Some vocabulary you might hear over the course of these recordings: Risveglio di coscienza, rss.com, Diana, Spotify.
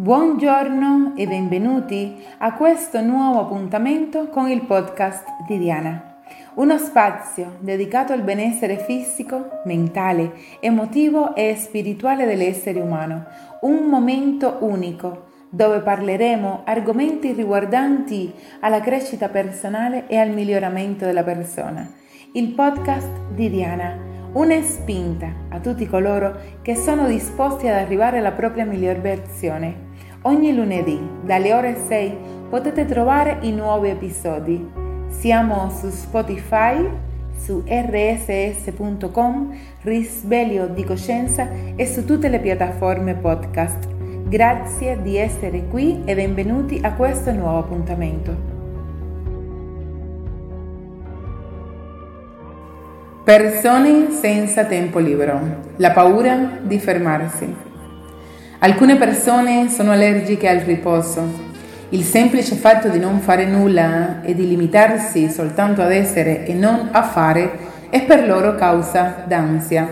Buongiorno e benvenuti a questo nuovo appuntamento con il podcast di Diana, uno spazio dedicato al benessere fisico, mentale, emotivo e spirituale dell'essere umano, un momento unico dove parleremo argomenti riguardanti alla crescita personale e al miglioramento della persona. Il podcast di Diana, una spinta a tutti coloro che sono disposti ad arrivare alla propria miglior versione. Ogni lunedì, dalle ore 6, potete trovare i nuovi episodi. Siamo su Spotify, su rss.com, Risveglio di coscienza e su tutte le piattaforme podcast. Grazie di essere qui e benvenuti a questo nuovo appuntamento. Persone senza tempo libero. La paura di fermarsi. Alcune persone sono allergiche al riposo. Il semplice fatto di non fare nulla e di limitarsi soltanto ad essere e non a fare è per loro causa d'ansia.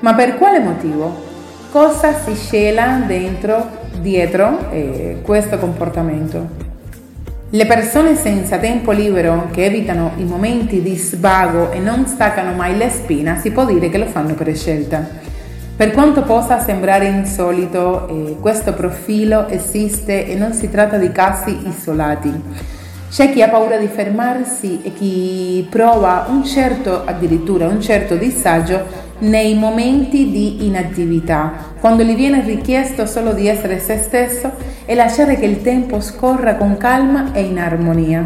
Ma per quale motivo? Cosa si cela dietro questo comportamento? Le persone senza tempo libero che evitano i momenti di svago e non staccano mai la spina si può dire che lo fanno per scelta. Per quanto possa sembrare insolito, questo profilo esiste e non si tratta di casi isolati. C'è chi ha paura di fermarsi e chi prova addirittura un certo disagio nei momenti di inattività, quando gli viene richiesto solo di essere se stesso e lasciare che il tempo scorra con calma e in armonia.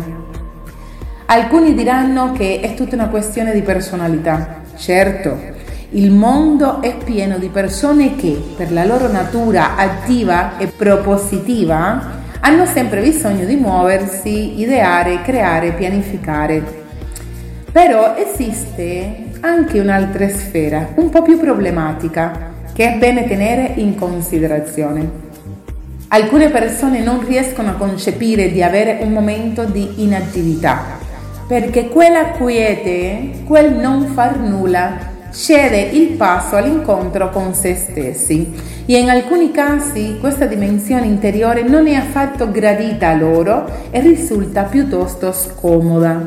Alcuni diranno che è tutta una questione di personalità. Certo. Il mondo è pieno di persone che, per la loro natura attiva e propositiva, hanno sempre bisogno di muoversi, ideare, creare, pianificare. Però esiste anche un'altra sfera, un po' più problematica, che è bene tenere in considerazione. Alcune persone non riescono a concepire di avere un momento di inattività, perché quella quiete, quel non far nulla, cede il passo all'incontro con se stessi e in alcuni casi questa dimensione interiore non è affatto gradita a loro e risulta piuttosto scomoda.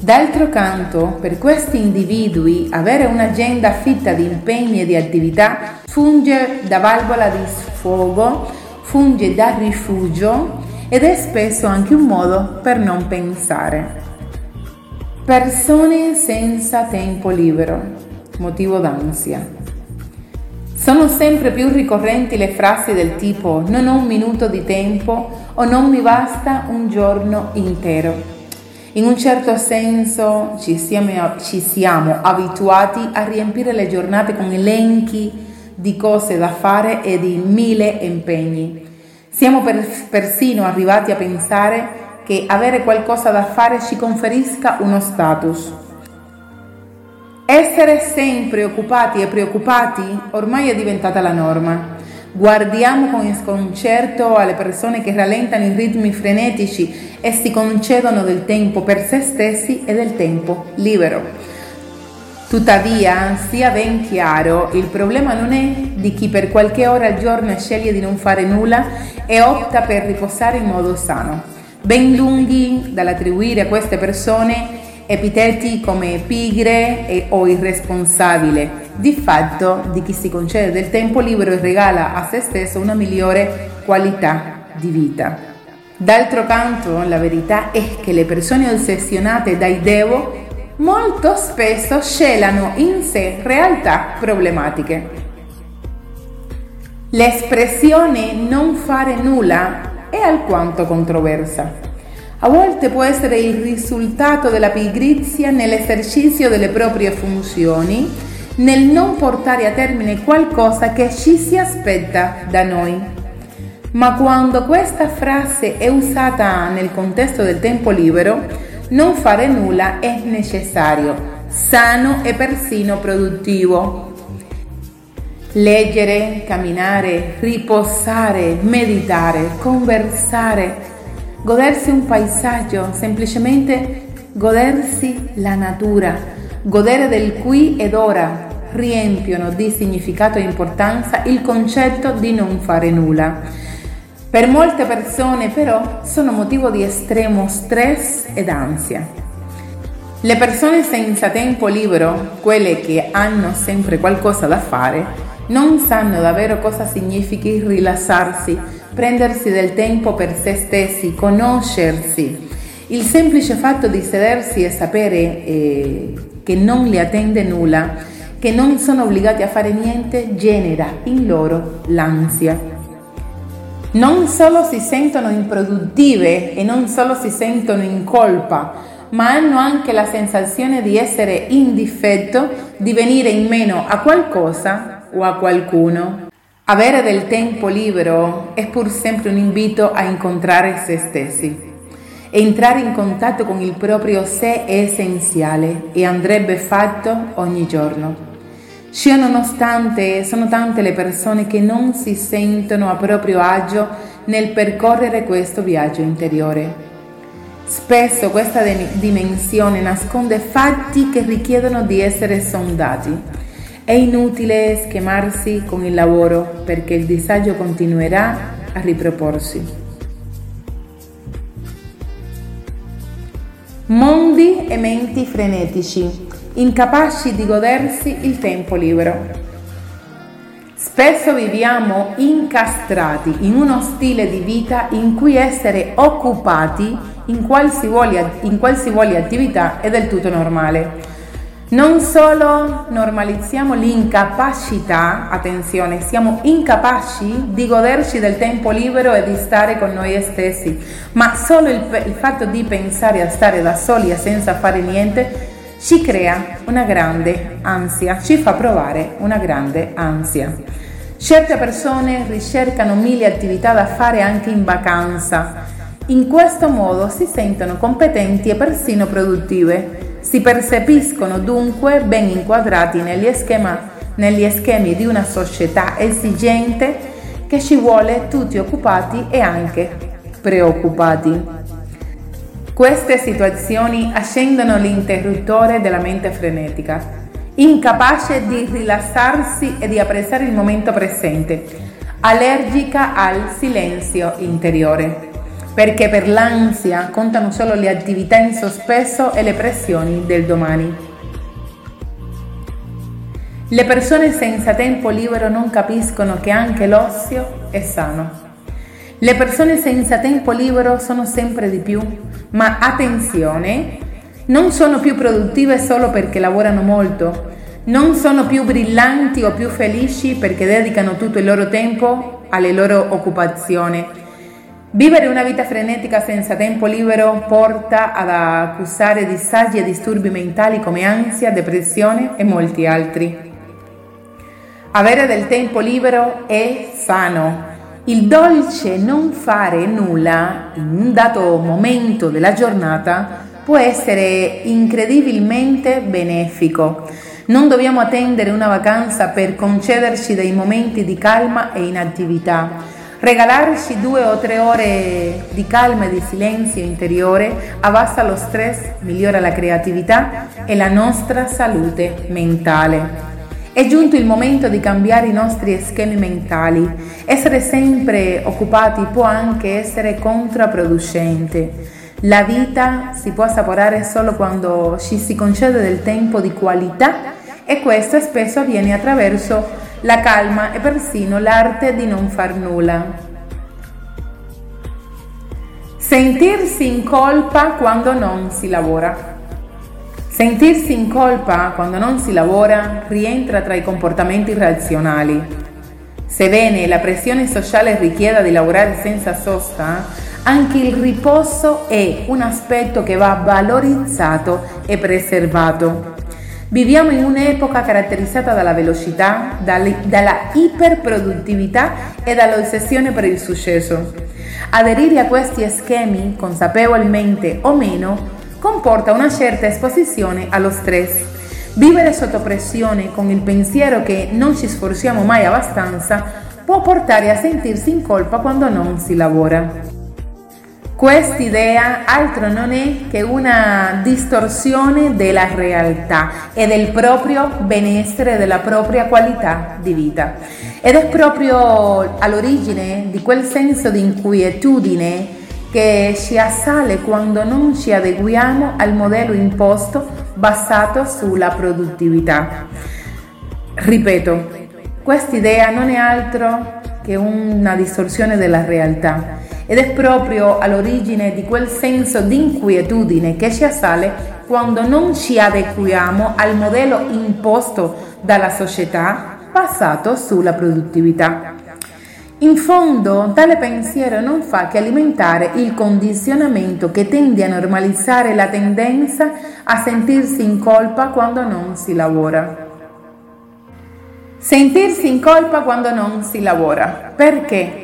D'altro canto, per questi individui avere un'agenda fitta di impegni e di attività funge da valvola di sfogo, funge da rifugio ed è spesso anche un modo per non pensare. Persone senza tempo libero, motivo d'ansia. Sono sempre più ricorrenti le frasi del tipo non ho un minuto di tempo o non mi basta un giorno intero. In un certo senso ci siamo abituati a riempire le giornate con elenchi di cose da fare e di 1000 impegni. Siamo persino arrivati a pensare che avere qualcosa da fare ci conferisca uno status. Essere sempre occupati e preoccupati ormai è diventata la norma. Guardiamo con sconcerto alle persone che rallentano i ritmi frenetici e si concedono del tempo per se stessi e del tempo libero. Tuttavia, sia ben chiaro, il problema non è di chi per qualche ora al giorno sceglie di non fare nulla e opta per riposare in modo sano. Ben lunghi dall'attribuire a queste persone epiteti come pigre o irresponsabile, di fatto di chi si concede del tempo libero e regala a se stesso una migliore qualità di vita. D'altro canto, la verità è che le persone ossessionate dai devo molto spesso celano in sé realtà problematiche. L'espressione non fare nulla è alquanto controversa. A volte può essere il risultato della pigrizia nell'esercizio delle proprie funzioni, nel non portare a termine qualcosa che ci si aspetta da noi. Ma quando questa frase è usata nel contesto del tempo libero, non fare nulla è necessario, sano e persino produttivo. Leggere, camminare, riposare, meditare, conversare, godersi un paesaggio, semplicemente godersi la natura, godere del qui ed ora, riempiono di significato e importanza il concetto di non fare nulla. Per molte persone però sono motivo di estremo stress ed ansia. Le persone senza tempo libero, quelle che hanno sempre qualcosa da fare, non sanno davvero cosa significhi rilassarsi, prendersi del tempo per se stessi, conoscersi. Il semplice fatto di sedersi e sapere che non li attende nulla, che non sono obbligati a fare niente, genera in loro l'ansia. Non solo si sentono improduttive e non solo si sentono in colpa, ma hanno anche la sensazione di essere in difetto, di venire in meno a qualcosa o a qualcuno. Avere del tempo libero è pur sempre un invito a incontrare se stessi. Entrare in contatto con il proprio sé è essenziale e andrebbe fatto ogni giorno. Ciononostante, sono tante le persone che non si sentono a proprio agio nel percorrere questo viaggio interiore. Spesso questa dimensione nasconde fatti che richiedono di essere sondati. È inutile schemarsi con il lavoro perché il disagio continuerà a riproporsi. Mondi e menti frenetici, incapaci di godersi il tempo libero. Spesso viviamo incastrati in uno stile di vita in cui essere occupati in qualsivoglia attività è del tutto normale. Non solo normalizziamo l'incapacità, attenzione, siamo incapaci di goderci del tempo libero e di stare con noi stessi, ma solo il fatto di pensare a stare da soli e senza fare niente ci crea una grande ansia, ci fa provare una grande ansia. Certe persone ricercano mille attività da fare anche in vacanza. In questo modo si sentono competenti e persino produttive. Si percepiscono dunque ben inquadrati negli schemi di una società esigente che ci vuole tutti occupati e anche preoccupati. Queste situazioni accendono l'interruttore della mente frenetica, incapace di rilassarsi e di apprezzare il momento presente, allergica al silenzio interiore, perché per l'ansia contano solo le attività in sospeso e le pressioni del domani. Le persone senza tempo libero non capiscono che anche l'ozio è sano. Le persone senza tempo libero sono sempre di più, ma attenzione, non sono più produttive solo perché lavorano molto, non sono più brillanti o più felici perché dedicano tutto il loro tempo alle loro occupazioni. Vivere una vita frenetica senza tempo libero porta ad accusare disagi e disturbi mentali come ansia, depressione e molti altri. Avere del tempo libero è sano. Il dolce non fare nulla in un dato momento della giornata può essere incredibilmente benefico. Non dobbiamo attendere una vacanza per concederci dei momenti di calma e inattività. Regalarci 2 o 3 ore di calma e di silenzio interiore abbassa lo stress, migliora la creatività e la nostra salute mentale. È giunto il momento di cambiare i nostri schemi mentali. Essere sempre occupati può anche essere controproducente. La vita si può assaporare solo quando ci si concede del tempo di qualità e questo spesso avviene attraverso la calma e persino l'arte di non far nulla. Sentirsi in colpa quando non si lavora. Sentirsi in colpa quando non si lavora rientra tra i comportamenti irrazionali. Sebbene la pressione sociale richieda di lavorare senza sosta, anche il riposo è un aspetto che va valorizzato e preservato. Viviamo in un'epoca caratterizzata dalla velocità, dalla iperproduttività e dall'ossessione per il successo. Aderire a questi schemi, consapevolmente o meno, comporta una certa esposizione allo stress. Vivere sotto pressione con il pensiero che non ci sforziamo mai abbastanza può portare a sentirsi in colpa quando non si lavora. Quest'idea altro non è che una distorsione della realtà e del proprio benessere, della propria qualità di vita. Ed è proprio all'origine di quel senso di inquietudine che ci assale quando non ci adeguiamo al modello imposto basato sulla produttività. Ripeto, quest'idea non è altro che una distorsione della realtà. Ed è proprio all'origine di quel senso di inquietudine che ci assale quando non ci adeguiamo al modello imposto dalla società basato sulla produttività. In fondo, tale pensiero non fa che alimentare il condizionamento che tende a normalizzare la tendenza a sentirsi in colpa quando non si lavora. Sentirsi in colpa quando non si lavora. Perché?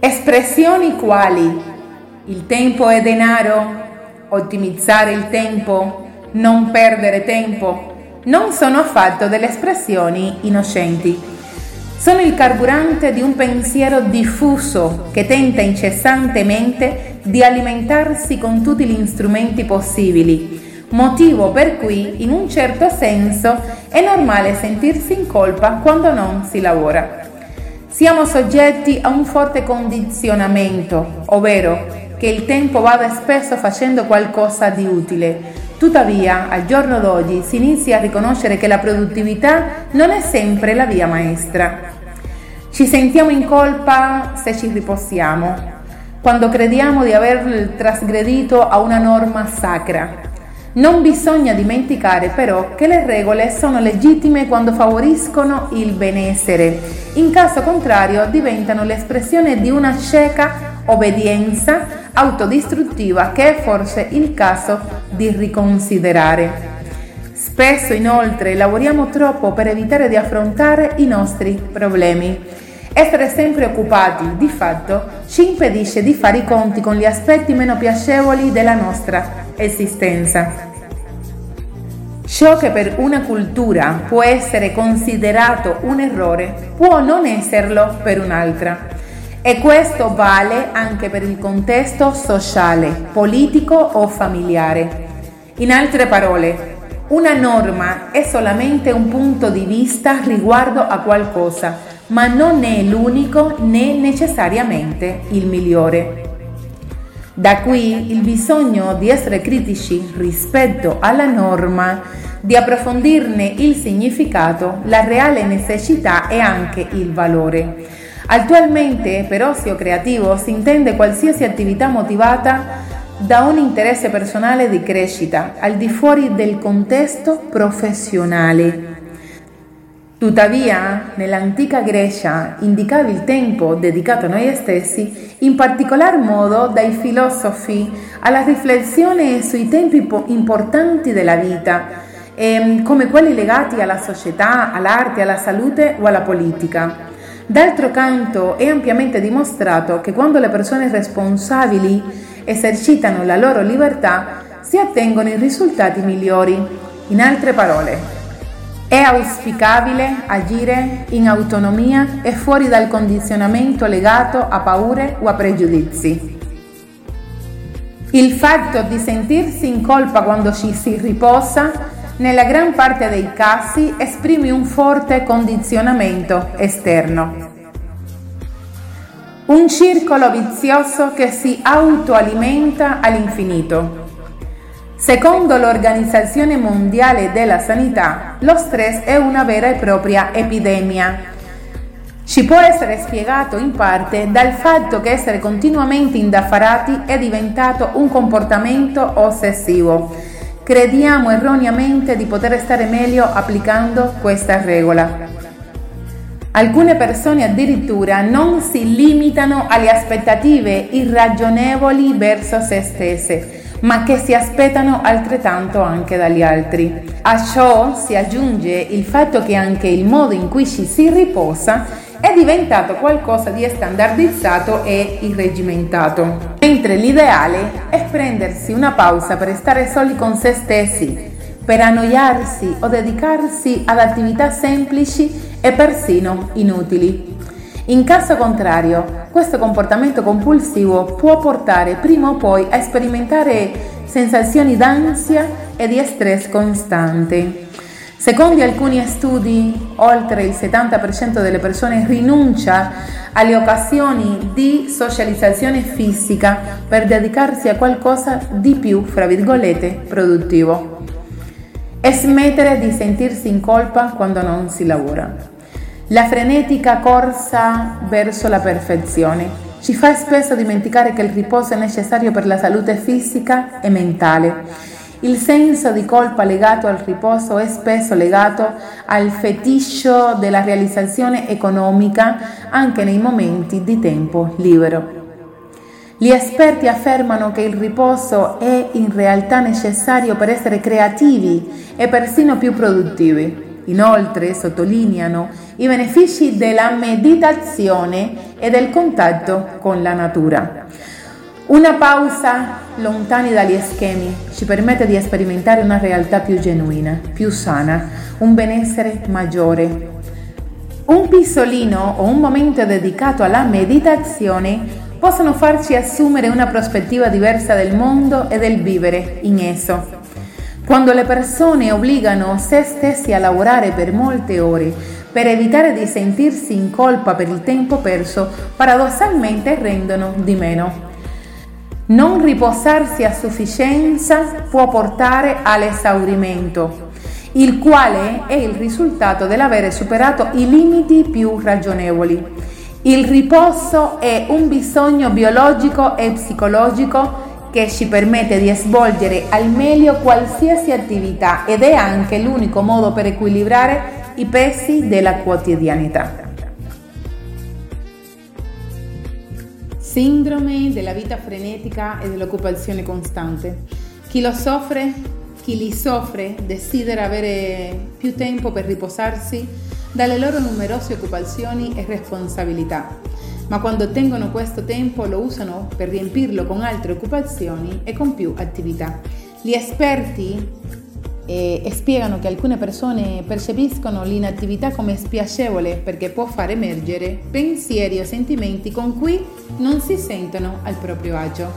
Espressioni quali il tempo è denaro, ottimizzare il tempo, non perdere tempo, non sono affatto delle espressioni innocenti. Sono il carburante di un pensiero diffuso che tenta incessantemente di alimentarsi con tutti gli strumenti possibili, motivo per cui in un certo senso è normale sentirsi in colpa quando non si lavora. Siamo soggetti a un forte condizionamento, ovvero che il tempo vada speso facendo qualcosa di utile. Tuttavia, al giorno d'oggi si inizia a riconoscere che la produttività non è sempre la via maestra. Ci sentiamo in colpa se ci riposiamo, quando crediamo di aver trasgredito a una norma sacra. Non bisogna dimenticare però che le regole sono legittime quando favoriscono il benessere, in caso contrario diventano l'espressione di una cieca obbedienza autodistruttiva che è forse il caso di riconsiderare. Spesso inoltre lavoriamo troppo per evitare di affrontare i nostri problemi. Essere sempre occupati, di fatto, ci impedisce di fare i conti con gli aspetti meno piacevoli della nostra esistenza. Ciò che per una cultura può essere considerato un errore può non esserlo per un'altra. E questo vale anche per il contesto sociale, politico o familiare. In altre parole, una norma è solamente un punto di vista riguardo a qualcosa, ma non è l'unico né necessariamente il migliore. Da qui il bisogno di essere critici rispetto alla norma, di approfondirne il significato, la reale necessità e anche il valore. Attualmente per ozio creativo si intende qualsiasi attività motivata da un interesse personale di crescita, al di fuori del contesto professionale. Tuttavia, nell'antica Grecia indicava il tempo dedicato a noi stessi, in particolar modo dai filosofi, alla riflessione sui tempi importanti della vita, come quelli legati alla società, all'arte, alla salute o alla politica. D'altro canto, è ampiamente dimostrato che quando le persone responsabili esercitano la loro libertà, si ottengono i risultati migliori. In altre parole, è auspicabile agire in autonomia e fuori dal condizionamento legato a paure o a pregiudizi. Il fatto di sentirsi in colpa quando ci si riposa, nella gran parte dei casi, esprime un forte condizionamento esterno. Un circolo vizioso che si autoalimenta all'infinito. Secondo l'Organizzazione Mondiale della Sanità, lo stress è una vera e propria epidemia. Ci può essere spiegato in parte dal fatto che essere continuamente indaffarati è diventato un comportamento ossessivo. Crediamo erroneamente di poter stare meglio applicando questa regola. Alcune persone addirittura non si limitano alle aspettative irragionevoli verso se stesse, ma che si aspettano altrettanto anche dagli altri. A ciò si aggiunge il fatto che anche il modo in cui ci si riposa è diventato qualcosa di standardizzato e irregimentato, mentre l'ideale è prendersi una pausa per stare soli con se stessi, per annoiarsi o dedicarsi ad attività semplici e persino inutili. In caso contrario, Questo comportamento compulsivo può portare prima o poi a sperimentare sensazioni d'ansia e di stress costante. Secondo alcuni studi, oltre il 70% delle persone rinuncia alle occasioni di socializzazione fisica per dedicarsi a qualcosa di più, fra virgolette, produttivo. E smettere di sentirsi in colpa quando non si lavora. La frenetica corsa verso la perfezione ci fa spesso dimenticare che il riposo è necessario per la salute fisica e mentale. Il senso di colpa legato al riposo è spesso legato al feticcio della realizzazione economica anche nei momenti di tempo libero. Gli esperti affermano che il riposo è in realtà necessario per essere creativi e persino più produttivi. Inoltre sottolineano i benefici della meditazione e del contatto con la natura. Una pausa lontani dagli schemi ci permette di sperimentare una realtà più genuina, più sana, un benessere maggiore. Un pisolino o un momento dedicato alla meditazione possono farci assumere una prospettiva diversa del mondo e del vivere in esso. Quando le persone obbligano se stessi a lavorare per molte ore per evitare di sentirsi in colpa per il tempo perso, paradossalmente rendono di meno. Non riposarsi a sufficienza può portare all'esaurimento, il quale è il risultato dell'avere superato i limiti più ragionevoli. Il riposo è un bisogno biologico e psicologico che ci permette di svolgere al meglio qualsiasi attività ed è anche l'unico modo per equilibrare i pesi della quotidianità. Sindrome della vita frenetica e dell'occupazione costante. Chi li soffre desidera avere più tempo per riposarsi dalle loro numerose occupazioni e responsabilità, ma quando ottengono questo tempo lo usano per riempirlo con altre occupazioni e con più attività. Gli esperti spiegano che alcune persone percepiscono l'inattività come spiacevole perché può far emergere pensieri o sentimenti con cui non si sentono al proprio agio.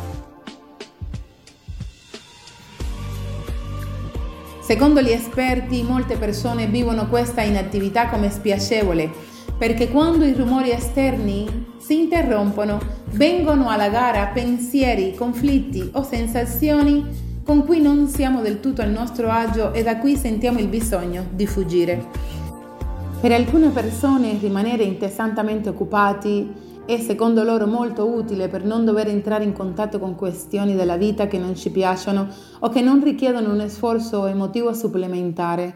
Secondo gli esperti, molte persone vivono questa inattività come spiacevole perché quando i rumori esterni si interrompono vengono alla gara pensieri, conflitti o sensazioni con cui non siamo del tutto al nostro agio e da cui sentiamo il bisogno di fuggire. Per alcune persone rimanere incessantemente occupati è secondo loro molto utile per non dover entrare in contatto con questioni della vita che non ci piacciono o che non richiedono un sforzo emotivo supplementare.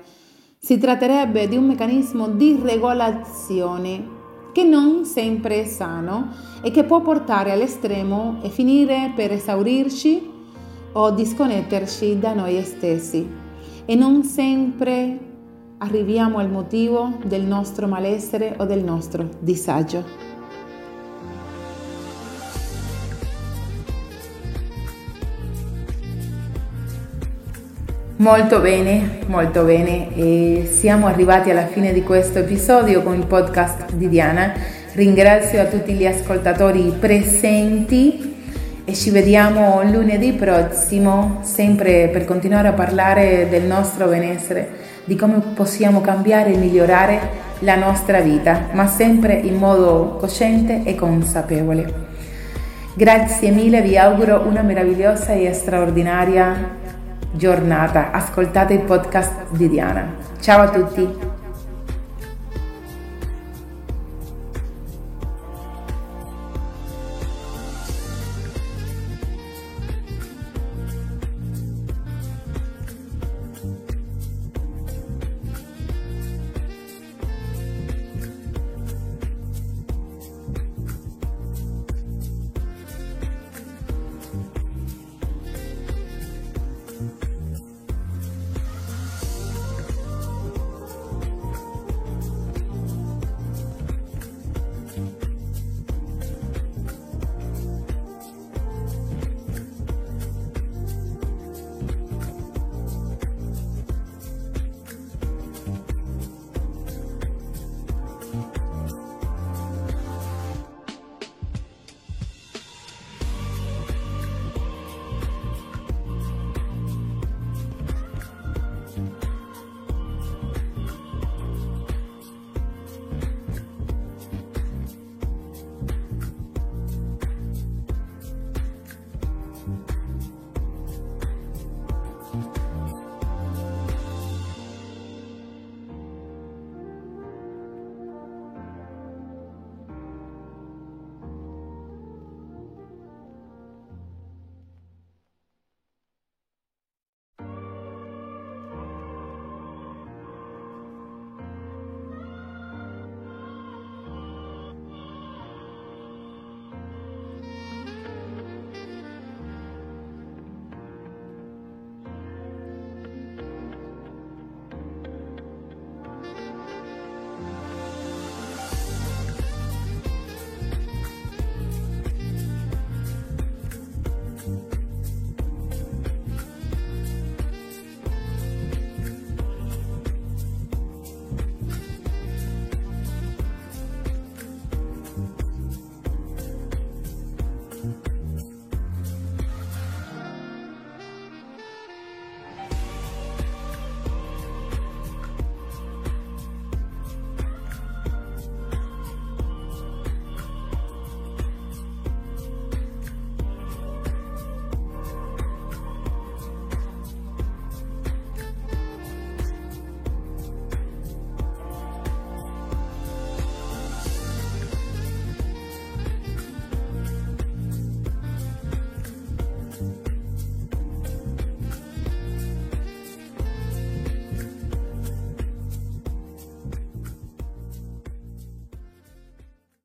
Si tratterebbe di un meccanismo di regolazione che non sempre è sano e che può portare all'estremo e finire per esaurirci o disconnetterci da noi stessi, e non sempre arriviamo al motivo del nostro malessere o del nostro disagio. Molto bene, e siamo arrivati alla fine di questo episodio con il podcast di Diana. Ringrazio a tutti gli ascoltatori presenti e ci vediamo lunedì prossimo, sempre per continuare a parlare del nostro benessere, di come possiamo cambiare e migliorare la nostra vita, ma sempre in modo cosciente e consapevole. Grazie mille, vi auguro una meravigliosa e straordinaria giornata. Ascoltate il podcast di Diana. Ciao a tutti!